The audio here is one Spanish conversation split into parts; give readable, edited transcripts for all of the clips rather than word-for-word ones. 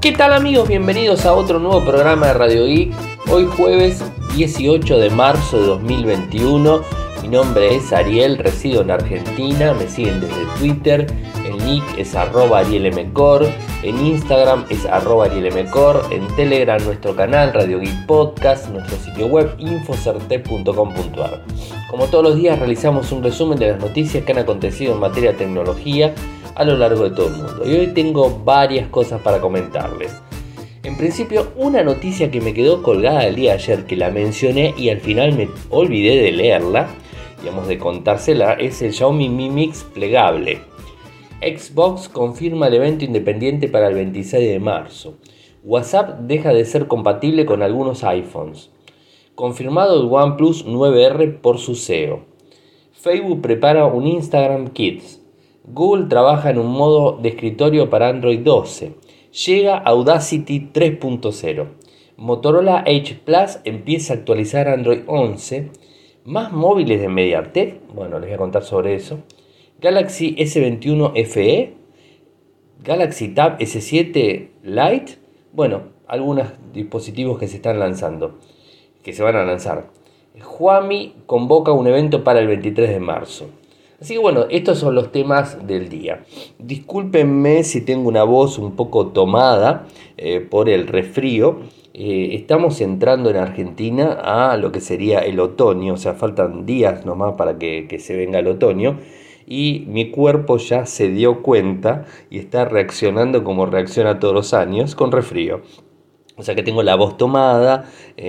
¿Qué tal amigos? Bienvenidos a otro nuevo programa de Radiogeek. Hoy jueves 18 de marzo de 2021. Mi nombre es Ariel, resido en Argentina, me siguen desde Twitter, el nick es @arielmcor, en Instagram es @arielmcor, en Telegram nuestro canal Radiogeek Podcast, nuestro sitio web infosertec.com.ar. Como todos los días realizamos un resumen de las noticias que han acontecido en materia de tecnología a lo largo de todo el mundo, y hoy tengo varias cosas para comentarles. En principio, una noticia que me quedó colgada el día de ayer, que la mencioné y al final me olvidé de leerla, digamos de contársela, es el Xiaomi Mi Mix plegable. Xbox confirma el evento independiente para el 26 de marzo. WhatsApp deja de ser compatible con algunos iPhones. Confirmado el OnePlus 9R por su CEO. Facebook prepara un Instagram Kids. Google trabaja en un modo de escritorio para Android 12. Llega Audacity 3.0. Motorola Edge Plus empieza a actualizar Android 11. Más móviles de MediaTek. Bueno, les voy a contar sobre eso. Galaxy S21 FE, Galaxy Tab S7 Lite, bueno, algunos dispositivos que se están lanzando, que se van a lanzar. Huami convoca un evento para el 23 de marzo. Así que bueno, estos son los temas del día. Discúlpenme si tengo una voz un poco tomada por el resfrío. Estamos entrando en Argentina a lo que sería el otoño, o sea, faltan días nomás para que se venga el otoño. Y mi cuerpo ya se dio cuenta y está reaccionando como reacciona todos los años, con resfrío. O sea que tengo la voz tomada,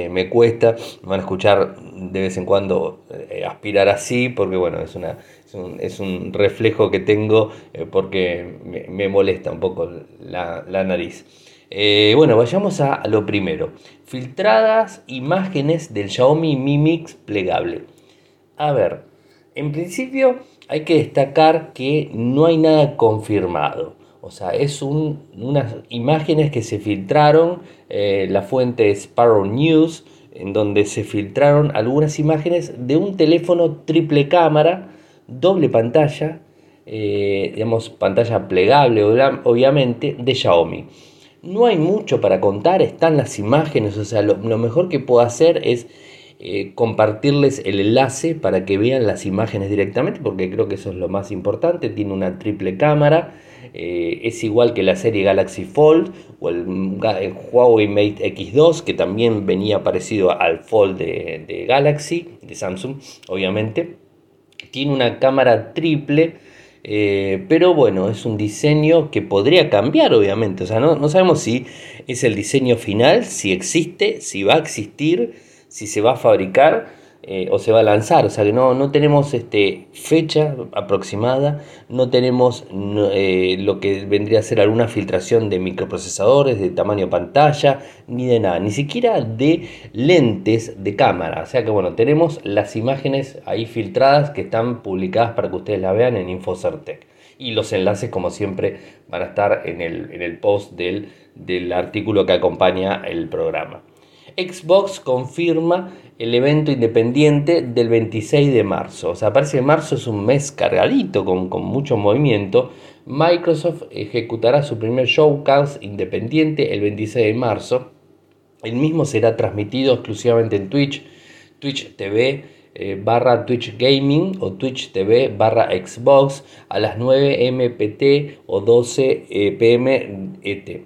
me cuesta, me van a escuchar de vez en cuando aspirar así, porque bueno, es un reflejo que tengo porque me molesta un poco la nariz. Bueno, vayamos a lo primero. Filtradas imágenes del Xiaomi Mi Mix plegable. A ver, en principio hay que destacar que no hay nada confirmado. O sea, es unas imágenes que se filtraron, la fuente es Sparrow News, en donde se filtraron algunas imágenes de un teléfono triple cámara, doble pantalla, digamos pantalla plegable obviamente, de Xiaomi. No hay mucho para contar, están las imágenes, o sea, lo mejor que puedo hacer es compartirles el enlace para que vean las imágenes directamente, porque creo que eso es lo más importante. Tiene una triple cámara, es igual que la serie Galaxy Fold o el Huawei Mate X2, que también venía parecido al Fold de Galaxy, de Samsung obviamente. Tiene una cámara triple, pero bueno, es un diseño que podría cambiar obviamente, o sea, no sabemos si es el diseño final, si existe, si va a existir, si se va a fabricar o se va a lanzar. O sea que no tenemos fecha aproximada, no tenemos lo que vendría a ser alguna filtración de microprocesadores, de tamaño pantalla, ni de nada, ni siquiera de lentes de cámara. O sea que bueno, tenemos las imágenes ahí filtradas que están publicadas para que ustedes la vean en Infosertec. Y los enlaces, como siempre, van a estar en el post del artículo que acompaña el programa. Xbox confirma el evento independiente del 26 de marzo. O sea, parece que marzo es un mes cargadito con mucho movimiento. Microsoft ejecutará su primer showcase independiente el 26 de marzo. El mismo será transmitido exclusivamente en Twitch, twitch.tv/Twitch Gaming o twitch.tv/Xbox a las 9 MPT o 12 PM ET.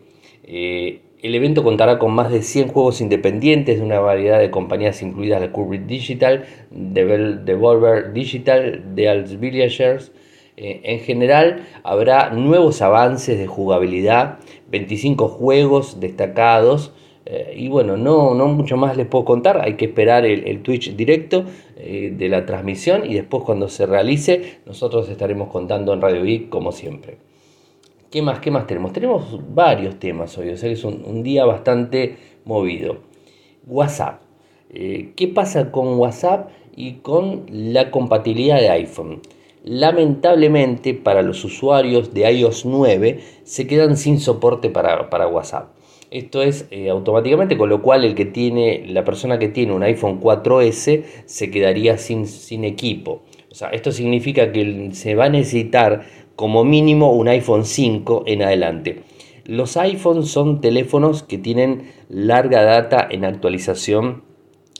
El evento contará con más de 100 juegos independientes de una variedad de compañías, incluidas la Curve Digital, Devolver Digital, The Alts Villagers. En general, habrá nuevos avances de jugabilidad, 25 juegos destacados. Y bueno, no mucho más les puedo contar. Hay que esperar el Twitch directo de la transmisión, y después cuando se realice nosotros estaremos contando en Radiogeek como siempre. ¿Qué más tenemos? Tenemos varios temas hoy, o sea que es un día bastante movido. WhatsApp. ¿Qué pasa con WhatsApp y con la compatibilidad de iPhone? Lamentablemente para los usuarios de iOS 9 se quedan sin soporte para WhatsApp. Esto es automáticamente, con lo cual la persona que tiene un iPhone 4S se quedaría sin equipo. O sea, esto significa que se va a necesitar como mínimo un iPhone 5 en adelante. Los iPhones son teléfonos que tienen larga data en actualización,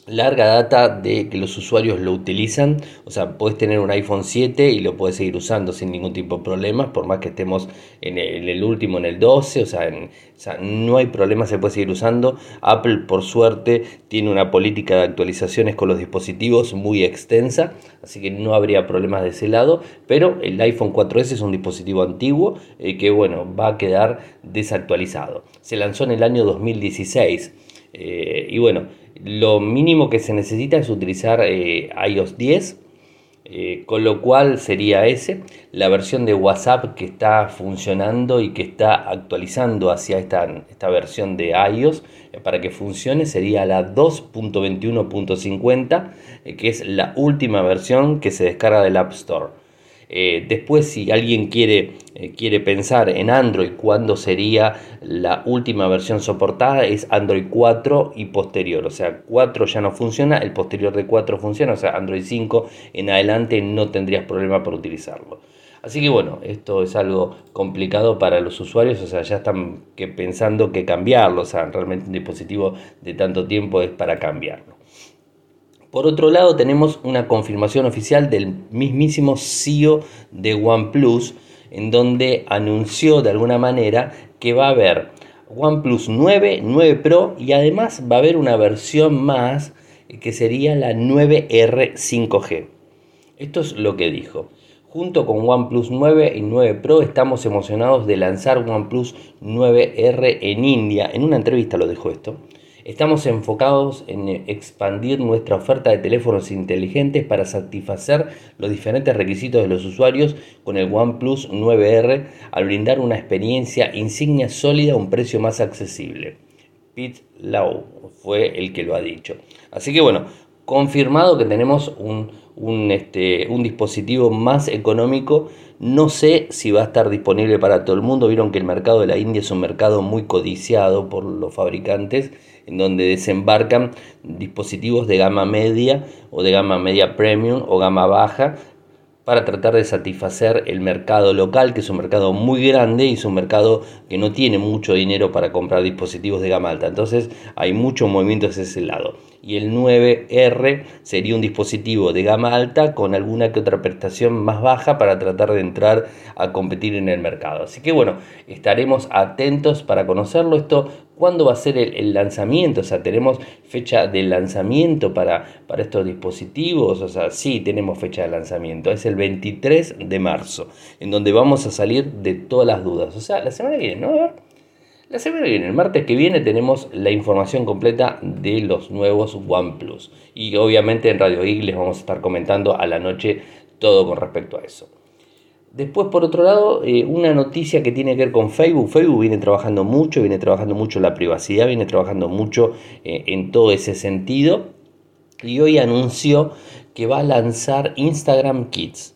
larga data de que los usuarios lo utilizan. O sea, puedes tener un iPhone 7 y lo puedes seguir usando sin ningún tipo de problemas, por más que estemos en el último, en el 12, o sea, no hay problema, se puede seguir usando. Apple, por suerte, tiene una política de actualizaciones con los dispositivos muy extensa, así que no habría problemas de ese lado. Pero el iPhone 4S es un dispositivo antiguo que, bueno, va a quedar desactualizado. Se lanzó en el año 2016 y, bueno, lo mínimo que se necesita es utilizar iOS 10, con lo cual sería la versión de WhatsApp que está funcionando y que está actualizando hacia esta versión de iOS para que funcione, sería la 2.21.50, que es la última versión que se descarga del App Store. Después, si alguien quiere pensar en Android, cuándo sería la última versión soportada, es Android 4 y posterior. O sea, 4 ya no funciona, el posterior de 4 funciona, o sea, Android 5 en adelante no tendrías problema por utilizarlo. Así que bueno, esto es algo complicado para los usuarios, o sea, ya están pensando que cambiarlo, o sea, realmente un dispositivo de tanto tiempo es para cambiarlo. Por otro lado, tenemos una confirmación oficial del mismísimo CEO de OnePlus, en donde anunció de alguna manera que va a haber OnePlus 9, 9 Pro y además va a haber una versión más que sería la 9R 5G. Esto es lo que dijo. Junto con OnePlus 9 y 9 Pro estamos emocionados de lanzar OnePlus 9R en India. En una entrevista lo dijo esto. Estamos enfocados en expandir nuestra oferta de teléfonos inteligentes para satisfacer los diferentes requisitos de los usuarios con el OnePlus 9R al brindar una experiencia insignia sólida a un precio más accesible. Pete Lau fue el que lo ha dicho. Así que bueno, confirmado que tenemos un dispositivo más económico. No sé si va a estar disponible para todo el mundo. Vieron que el mercado de la India es un mercado muy codiciado por los fabricantes, en donde desembarcan dispositivos de gama media o de gama media premium o gama baja para tratar de satisfacer el mercado local, que es un mercado muy grande y es un mercado que no tiene mucho dinero para comprar dispositivos de gama alta. Entonces hay muchos movimientos hacia ese lado. Y el 9R sería un dispositivo de gama alta con alguna que otra prestación más baja para tratar de entrar a competir en el mercado. Así que bueno, estaremos atentos para conocerlo. Esto, ¿cuándo va a ser el lanzamiento? O sea, ¿tenemos fecha de lanzamiento para estos dispositivos? O sea, sí, tenemos fecha de lanzamiento. Es el 23 de marzo, en donde vamos a salir de todas las dudas. O sea, la semana que viene, ¿no? A ver, la semana que viene, el martes que viene, tenemos la información completa de los nuevos OnePlus. Y obviamente en Radiogeek les vamos a estar comentando a la noche todo con respecto a eso. Después, por otro lado, una noticia que tiene que ver con Facebook. Facebook viene trabajando mucho la privacidad, viene trabajando mucho en todo ese sentido. Y hoy anunció que va a lanzar Instagram Kids.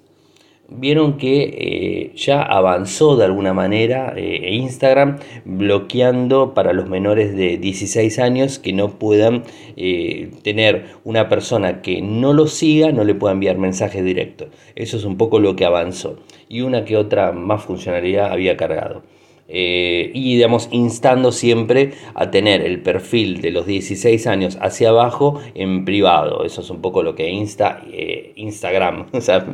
Vieron que ya avanzó de alguna manera Instagram bloqueando para los menores de 16 años que no puedan tener una persona que no lo siga, no le pueda enviar mensajes directos. Eso es un poco lo que avanzó. Y una que otra más funcionalidad había cargado. Y digamos, instando siempre a tener el perfil de los 16 años hacia abajo en privado. Eso es un poco lo que Instagram, o sea,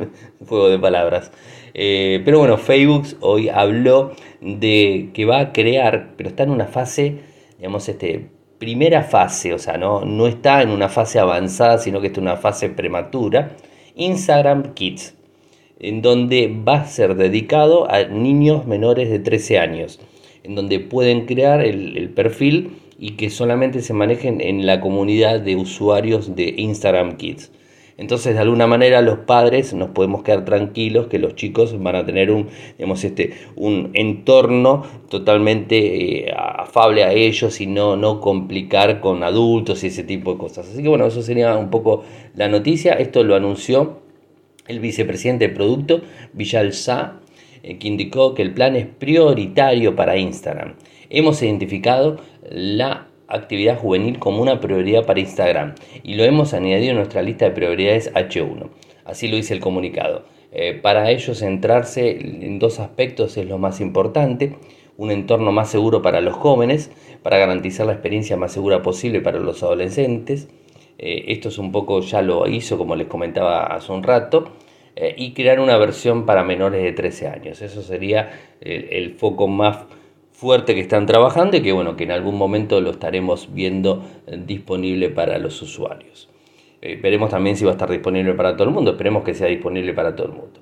juego de palabras. Pero bueno, Facebook hoy habló de que va a crear, pero está en una fase, digamos, primera fase, o sea, no está en una fase avanzada, sino que está en una fase prematura, Instagram Kids, en donde va a ser dedicado a niños menores de 13 años, en donde pueden crear el perfil y que solamente se manejen en la comunidad de usuarios de Instagram Kids. Entonces, de alguna manera, los padres nos podemos quedar tranquilos que los chicos van a tener un entorno totalmente afable a ellos y no complicar con adultos y ese tipo de cosas. Así que bueno, eso sería un poco la noticia. Esto lo anunció el vicepresidente de producto, Vishal Shah, que indicó que el plan es prioritario para Instagram. Hemos identificado la actividad juvenil como una prioridad para Instagram y lo hemos añadido en nuestra lista de prioridades H1. Así lo dice el comunicado. Para ellos centrarse en dos aspectos es lo más importante. un entorno más seguro para los jóvenes, para garantizar la experiencia más segura posible para los adolescentes. Esto es un poco, ya lo hizo, como les comentaba hace un rato, y crear una versión para menores de 13 años. Eso sería el foco más fuerte que están trabajando y que, bueno, que en algún momento lo estaremos viendo disponible para los usuarios. Veremos también si va a estar disponible para todo el mundo. Esperemos que sea disponible para todo el mundo.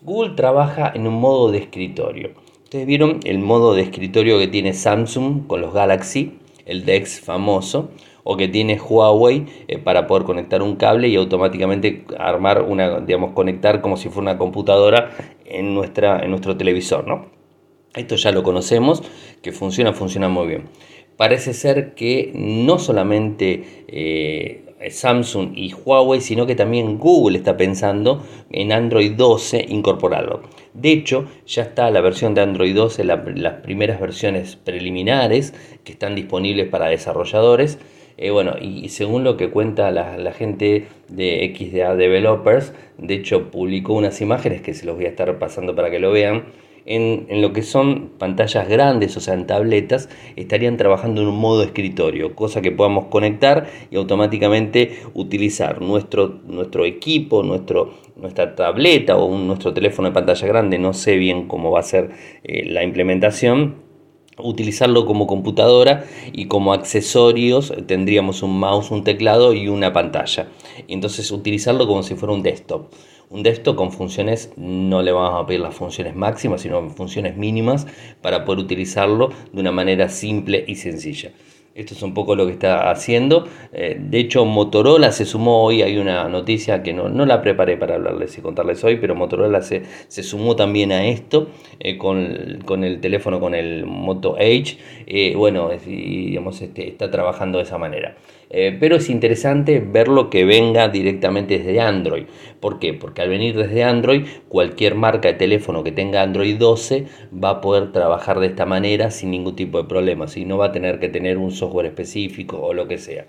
Google trabaja en un modo de escritorio. Ustedes vieron el modo de escritorio que tiene Samsung con los Galaxy, el DeX famoso, o que tiene Huawei para poder conectar un cable y automáticamente armar una, digamos, conectar como si fuera una computadora en nuestro televisor, ¿no? Esto ya lo conocemos, que funciona muy bien. Parece ser que no solamente Samsung y Huawei, sino que también Google está pensando en Android 12 incorporarlo. De hecho, ya está la versión de Android 12, las primeras versiones preliminares que están disponibles para desarrolladores. Y según lo que cuenta la gente de XDA Developers, de hecho publicó unas imágenes que se los voy a estar pasando para que lo vean. En lo que son pantallas grandes, o sea, en tabletas, estarían trabajando en un modo escritorio, cosa que podamos conectar y automáticamente utilizar nuestro equipo, nuestra tableta o nuestro teléfono de pantalla grande. No sé bien cómo va a ser la implementación. Utilizarlo como computadora y como accesorios tendríamos un mouse, un teclado y una pantalla. Entonces utilizarlo como si fuera un desktop. Un desktop con funciones, no le vamos a pedir las funciones máximas, sino funciones mínimas para poder utilizarlo de una manera simple y sencilla. Esto es un poco lo que está haciendo. De hecho, Motorola se sumó hoy. Hay una noticia que no la preparé para hablarles y contarles hoy, pero Motorola se sumó también a esto con el teléfono, con el Moto Edge. Está trabajando de esa manera. Pero es interesante ver lo que venga directamente desde Android. ¿Por qué? Porque al venir desde Android, cualquier marca de teléfono que tenga Android 12 va a poder trabajar de esta manera sin ningún tipo de problema. ¿Sí? No va a tener que tener un software específico o lo que sea.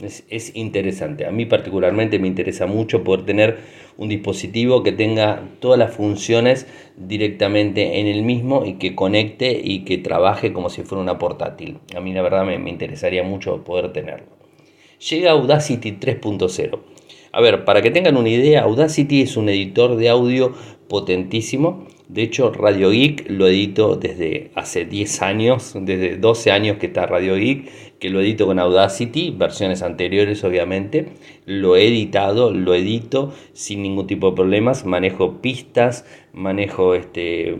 Es interesante. A mí particularmente me interesa mucho poder tener un dispositivo que tenga todas las funciones directamente en el mismo y que conecte y que trabaje como si fuera una portátil. A mí la verdad me interesaría mucho poder tenerlo. Llega Audacity 3.0. A ver, para que tengan una idea, Audacity es un editor de audio potentísimo. De hecho, Radiogeek lo edito desde hace 10 años, desde 12 años que está Radiogeek, que lo edito con Audacity, versiones anteriores obviamente. Lo he editado, lo edito sin ningún tipo de problemas. Manejo pistas, manejo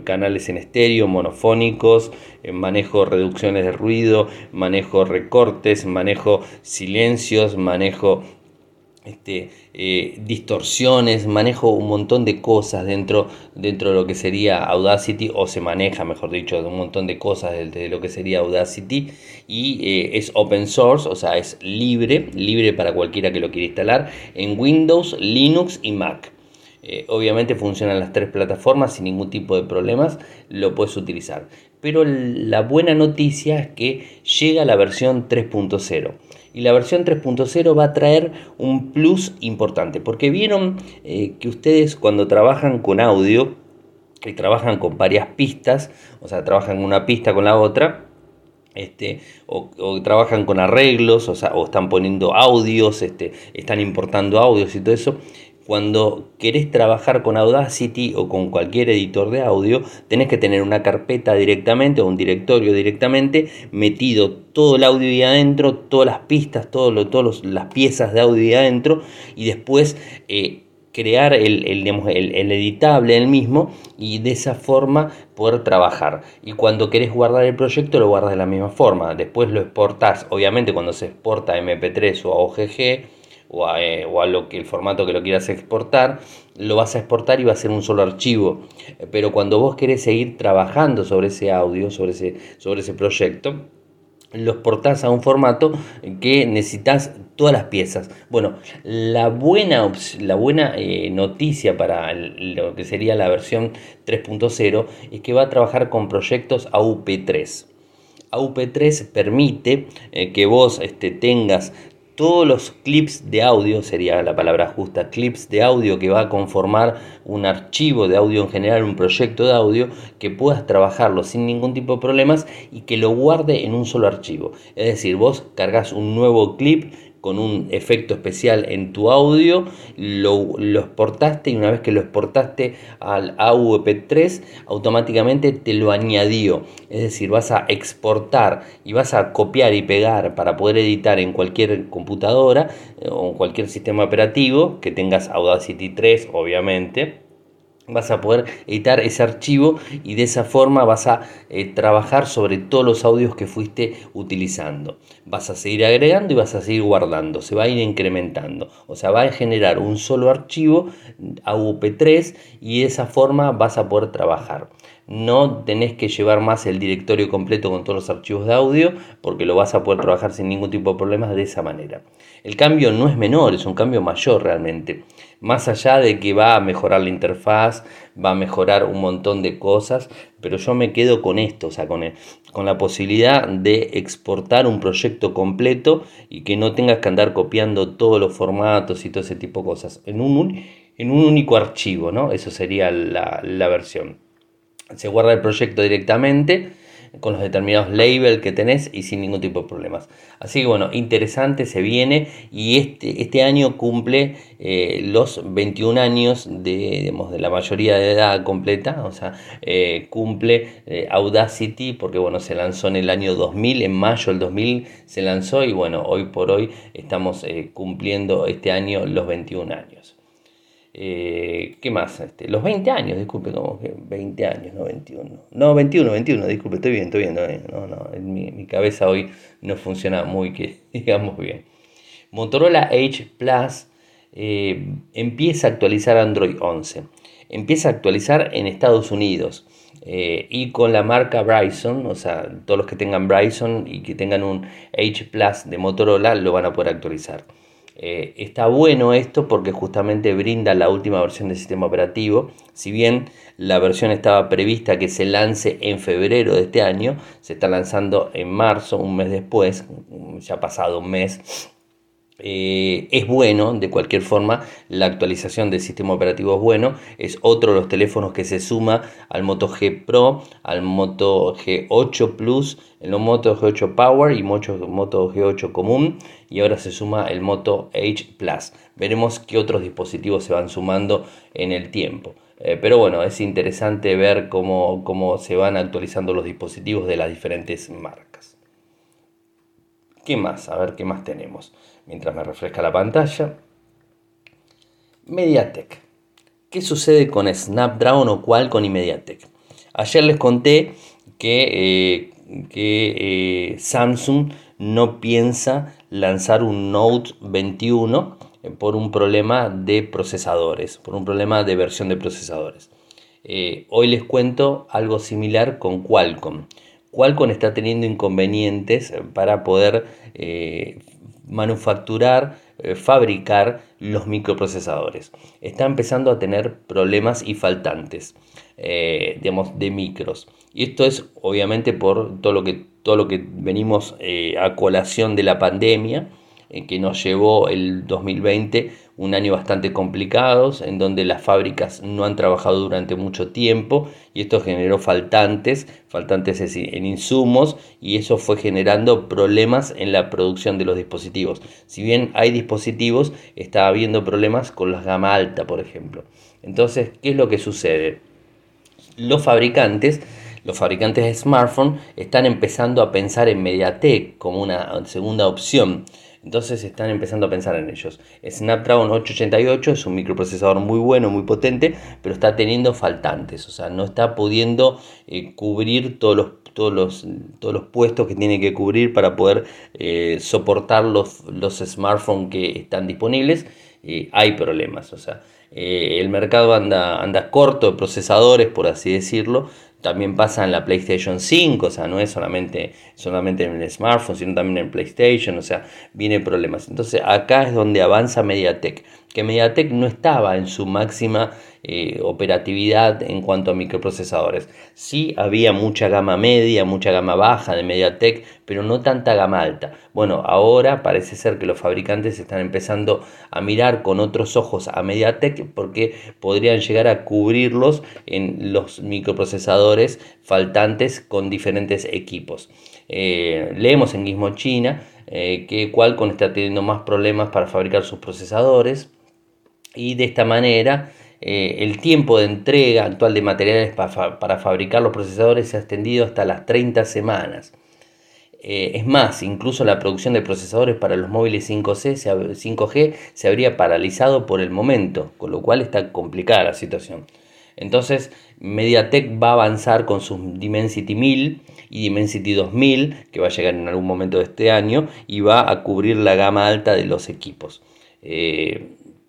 canales en estéreo, monofónicos, manejo reducciones de ruido, manejo recortes, manejo silencios, manejo distorsiones, manejo un montón de cosas dentro de lo que sería Audacity, o se maneja, mejor dicho, de un montón de cosas de lo que sería Audacity, y es open source, o sea, es libre para cualquiera que lo quiera instalar en Windows, Linux y Mac. Obviamente funcionan las tres plataformas sin ningún tipo de problemas, lo puedes utilizar. Pero la buena noticia es que llega la versión 3.0. Y la versión 3.0 va a traer un plus importante. Porque vieron que ustedes cuando trabajan con audio, que trabajan con varias pistas, o sea, trabajan una pista con la otra, o trabajan con arreglos, o sea, o están poniendo audios, están importando audios y todo eso. Cuando querés trabajar con Audacity o con cualquier editor de audio, tenés que tener una carpeta directamente o un directorio directamente metido todo el audio ahí adentro, todas las pistas, todas las piezas de audio ahí adentro, y después crear el editable, el mismo, y de esa forma poder trabajar. Y cuando querés guardar el proyecto, lo guardas de la misma forma. Después lo exportás, obviamente cuando se exporta a MP3 o a OGG, o a lo que el formato que lo quieras exportar, lo vas a exportar y va a ser un solo archivo. Pero cuando vos querés seguir trabajando sobre ese audio, sobre ese proyecto, lo exportás a un formato que necesitas todas las piezas. Bueno, la buena noticia para lo que sería la versión 3.0 es que va a trabajar con proyectos AUP3. AUP3 permite que vos tengas todos los clips de audio, sería la palabra justa, clips de audio que va a conformar un archivo de audio en general, un proyecto de audio, que puedas trabajarlo sin ningún tipo de problemas y que lo guarde en un solo archivo. Es decir, vos cargas un nuevo clip con un efecto especial en tu audio, lo exportaste, y una vez que lo exportaste al AUP3, automáticamente te lo añadió. Es decir, vas a exportar y vas a copiar y pegar para poder editar en cualquier computadora o en cualquier sistema operativo que tengas Audacity 3, obviamente. Vas a poder editar ese archivo y de esa forma vas a trabajar sobre todos los audios que fuiste utilizando. Vas a seguir agregando y vas a seguir guardando. Se va a ir incrementando. O sea, va a generar un solo archivo AUP3 y de esa forma vas a poder trabajar. No tenés que llevar más el directorio completo con todos los archivos de audio porque lo vas a poder trabajar sin ningún tipo de problemas de esa manera. El cambio no es menor, es un cambio mayor realmente. Más allá de que va a mejorar la interfaz, va a mejorar un montón de cosas, pero yo me quedo con esto, o sea, con la posibilidad de exportar un proyecto completo y que no tengas que andar copiando todos los formatos y todo ese tipo de cosas en un único archivo, ¿no? Eso sería la versión. Se guarda el proyecto directamente con los determinados labels que tenés y sin ningún tipo de problemas. Así que bueno, interesante, se viene, y este año cumple los 21 años de la mayoría de edad completa, o sea, cumple Audacity, porque bueno, se lanzó en el año 2000, en mayo del 2000 se lanzó, y bueno, hoy por hoy estamos cumpliendo este año los 21 años. ¿Qué más? Los 20 años, disculpe, como que 20 años, no 21. No, 21, disculpe, estoy bien. No, mi cabeza hoy no funciona muy que digamos bien. Motorola Edge Plus empieza a actualizar Android 11. Empieza a actualizar en Estados Unidos. Y con la marca Bryson, o sea, todos los que tengan Bryson y que tengan un Edge Plus de Motorola lo van a poder actualizar. Está bueno esto porque justamente brinda la última versión del sistema operativo. Si bien la versión estaba prevista que se lance en febrero de este año, se está lanzando en marzo, un mes después, ya pasado un mes. Es bueno, de cualquier forma, la actualización del sistema operativo es bueno. Es otro de los teléfonos que se suma al Moto G Pro, al Moto G8 Plus, el Moto G8 Power y Moto G8 común. Y ahora se suma el Moto Edge Plus. Veremos qué otros dispositivos se van sumando en el tiempo. Pero bueno, es interesante ver cómo se van actualizando los dispositivos de las diferentes marcas. ¿Qué más? A ver qué más tenemos. Mientras me refresca la pantalla. MediaTek. ¿Qué sucede con Snapdragon o Qualcomm y MediaTek? Ayer les conté que Samsung no piensa lanzar un Note 21 por un problema de procesadores, por un problema de versión de procesadores. Hoy les cuento algo similar con Qualcomm. Qualcomm está teniendo inconvenientes para poder manufacturar, fabricar los microprocesadores. Está empezando a tener problemas y faltantes, digamos, de micros. Y esto es obviamente por todo lo que venimos a colación de la pandemia, que nos llevó el 2020 un año bastante complicado, en donde las fábricas no han trabajado durante mucho tiempo y esto generó faltantes en insumos, y eso fue generando problemas en la producción de los dispositivos. Si bien hay dispositivos, está habiendo problemas con las gama alta, por ejemplo. Entonces, ¿qué es lo que sucede? Los fabricantes de smartphone están empezando a pensar en MediaTek como una segunda opción. Entonces están empezando a pensar en ellos. Snapdragon 888 es un microprocesador muy bueno, muy potente, pero está teniendo faltantes. O sea, no está pudiendo cubrir todos los puestos que tiene que cubrir para poder soportar los smartphones que están disponibles. Hay problemas, o sea, el mercado anda corto de procesadores, por así decirlo. También pasa en la PlayStation 5, o sea, no es solamente en el smartphone, sino también en PlayStation, o sea, viene problemas. Entonces, acá es donde avanza MediaTek, que MediaTek no estaba en su máxima operatividad en cuanto a microprocesadores. Sí había mucha gama media, mucha gama baja de MediaTek, pero no tanta gama alta. Bueno, ahora parece ser que los fabricantes están empezando a mirar con otros ojos a MediaTek porque podrían llegar a cubrirlos en los microprocesadores faltantes con diferentes equipos. Leemos en Gizmo China que Qualcomm está teniendo más problemas para fabricar sus procesadores y de esta manera el tiempo de entrega actual de materiales para fabricar los procesadores se ha extendido hasta las 30 semanas. Es más, incluso la producción de procesadores para los móviles 5G se habría paralizado por el momento, con lo cual está complicada la situación. Entonces, MediaTek va a avanzar con sus Dimensity 1000 y Dimensity 2000, que va a llegar en algún momento de este año, y va a cubrir la gama alta de los equipos.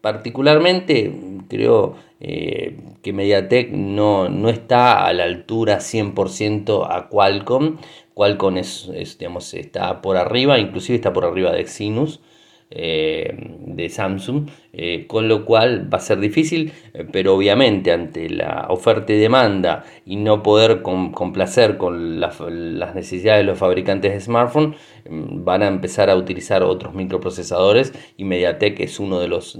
Particularmente, creo que MediaTek no está a la altura 100% a Qualcomm. Qualcomm digamos, está por arriba, inclusive está por arriba de Exynos. De Samsung, con lo cual va a ser difícil, pero obviamente ante la oferta y demanda y no poder complacer con las necesidades de los fabricantes de smartphone, van a empezar a utilizar otros microprocesadores y MediaTek es uno de los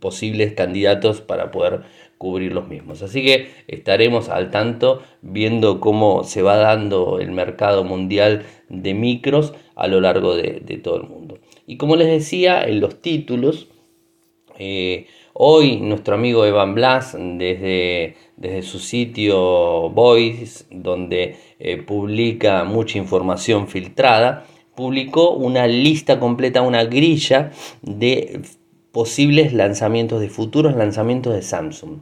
posibles candidatos para poder cubrir los mismos. Así que estaremos al tanto viendo cómo se va dando el mercado mundial de micros a lo largo de todo el mundo. Y como les decía, en los títulos, hoy nuestro amigo Evan Blas, desde su sitio Voice, donde publica mucha información filtrada, publicó una lista completa, una grilla de posibles lanzamientos, de futuros lanzamientos de Samsung.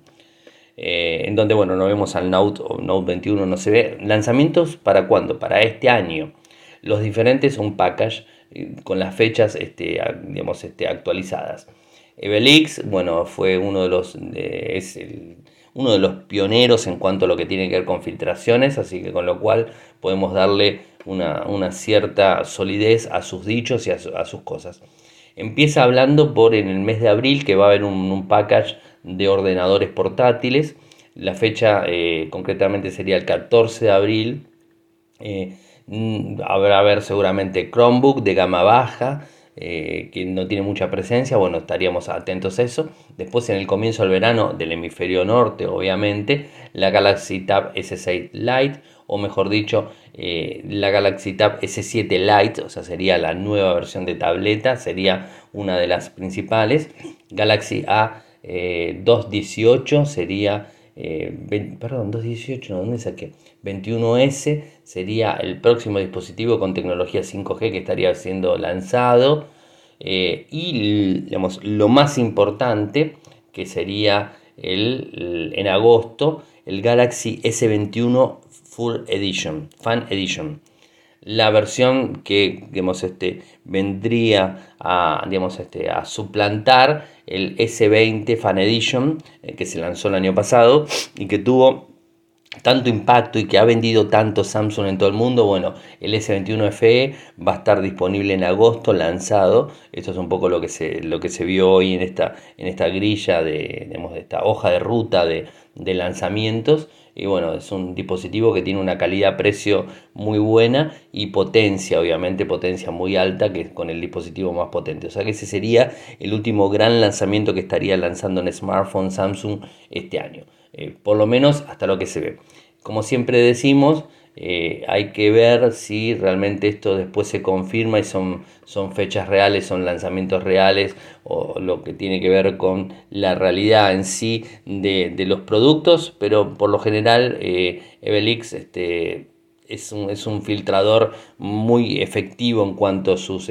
En donde, bueno, no vemos al Note o Note 21, no se ve. ¿Lanzamientos para cuándo? Para este año. Los diferentes son package con las fechas actualizadas. Evleaks, bueno, fue uno de los pioneros en cuanto a lo que tiene que ver con filtraciones, así que con lo cual podemos darle una cierta solidez a sus dichos y a sus cosas. Empieza hablando en el mes de abril que va a haber un package de ordenadores portátiles. La fecha concretamente sería el 14 de abril. Habrá a ver seguramente Chromebook de gama baja que no tiene mucha presencia, bueno, estaríamos atentos a eso. Después en el comienzo del verano del hemisferio norte, obviamente, la Galaxy Tab S7 Lite, o mejor dicho, la Galaxy Tab S7 Lite, o sea, sería la nueva versión de tableta, sería una de las principales. Galaxy A218 sería... 21S sería el próximo dispositivo con tecnología 5G que estaría siendo lanzado y digamos, lo más importante que sería en agosto el Galaxy S21 Full Edition, Fan Edition, la versión que digamos, vendría a, digamos, a suplantar el S20 Fan Edition que se lanzó el año pasado y que tuvo tanto impacto y que ha vendido tanto Samsung en todo el mundo. Bueno, el S21 FE va a estar disponible en agosto, lanzado. Esto es un poco lo que se vio hoy en esta grilla de esta hoja de ruta de lanzamientos. Y bueno, es un dispositivo que tiene una calidad-precio muy buena y potencia, obviamente, potencia muy alta, que es con el dispositivo más potente. O sea que ese sería el último gran lanzamiento que estaría lanzando en smartphone Samsung este año. Por lo menos hasta lo que se ve. Como siempre decimos, hay que ver si realmente esto después se confirma y son fechas reales, son lanzamientos reales o lo que tiene que ver con la realidad en sí de los productos, pero por lo general Evleaks es un filtrador muy efectivo en cuanto a sus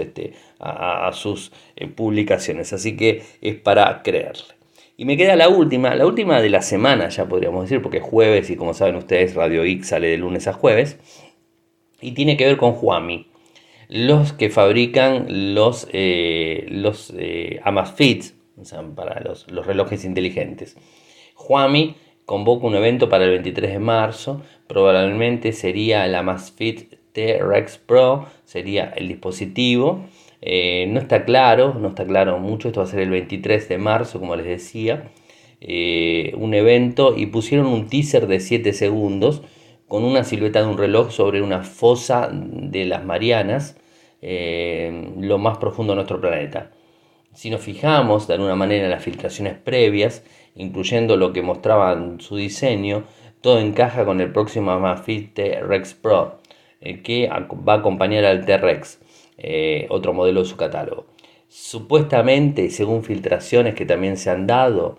publicaciones, así que es para creerle. Y me queda la última de la semana, ya podríamos decir, porque es jueves y como saben ustedes, Radiogeek sale de lunes a jueves. Y tiene que ver con Huami, los que fabrican los Amazfit, o sea, para los relojes inteligentes. Huami convoca un evento para el 23 de marzo, probablemente sería el Amazfit T-Rex Pro, sería el dispositivo. No está claro mucho, esto va a ser el 23 de marzo, como les decía, un evento, y pusieron un teaser de 7 segundos con una silueta de un reloj sobre una fosa de las Marianas, lo más profundo de nuestro planeta. Si nos fijamos de alguna manera en las filtraciones previas, incluyendo lo que mostraban su diseño, todo encaja con el próximo Amazfit T-Rex Pro, que va a acompañar al T-Rex, otro modelo de su catálogo. Supuestamente, según filtraciones que también se han dado,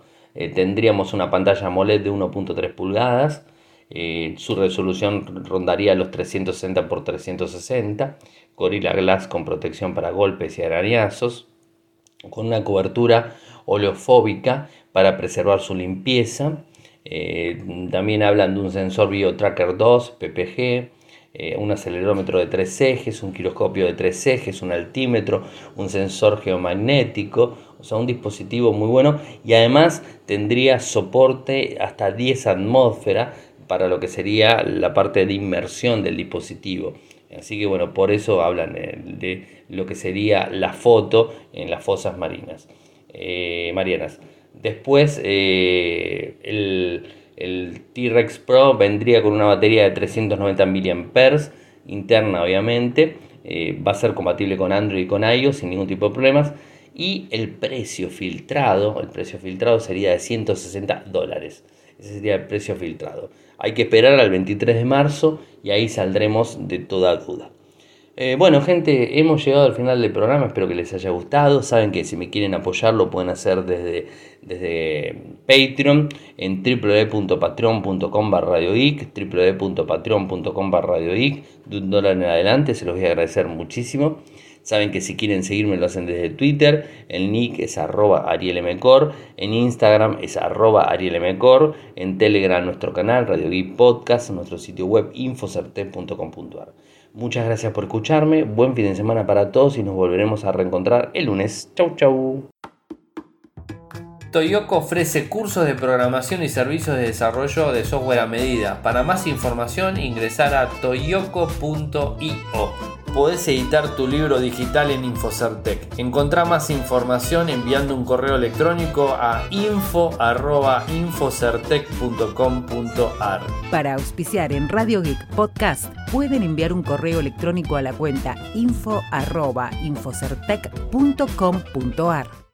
tendríamos una pantalla AMOLED de 1.3 pulgadas, su resolución rondaría los 360x360, Gorilla Glass con protección para golpes y arañazos, con una cobertura oleofóbica para preservar su limpieza. También hablan de un sensor BioTracker 2 PPG, un acelerómetro de 3 ejes, un giroscopio de 3 ejes, un altímetro, un sensor geomagnético, o sea, un dispositivo muy bueno, y además tendría soporte hasta 10 atmósferas para lo que sería la parte de inmersión del dispositivo. Así que bueno, por eso hablan de lo que sería la foto en las fosas marianas. Después el T-Rex Pro vendría con una batería de 390 mAh, interna obviamente, va a ser compatible con Android y con iOS sin ningún tipo de problemas. Y el precio filtrado sería de $160. Ese sería el precio filtrado. Hay que esperar al 23 de marzo y ahí saldremos de toda duda. Bueno, gente, hemos llegado al final del programa. Espero que les haya gustado. Saben que si me quieren apoyar lo pueden hacer desde Patreon en www.patreon.com/radiogeek, www.patreon.com/radiogeek, de $1 en adelante. Se los voy a agradecer muchísimo. Saben que si quieren seguirme lo hacen desde Twitter, el nick es @arielmcor, en Instagram es @arielmcor, en Telegram nuestro canal, Radiogeek Podcast, nuestro sitio web infosertec.com.ar. Muchas gracias por escucharme, buen fin de semana para todos y nos volveremos a reencontrar el lunes. Chau chau. Toyoko ofrece cursos de programación y servicios de desarrollo de software a medida. Para más información ingresar a toyoko.io. Podés editar tu libro digital en Infosertec. Encontrá más información enviando un correo electrónico a info@infosertec.com.ar. Para auspiciar en Radio Geek Podcast pueden enviar un correo electrónico a la cuenta info@infosertec.com.ar.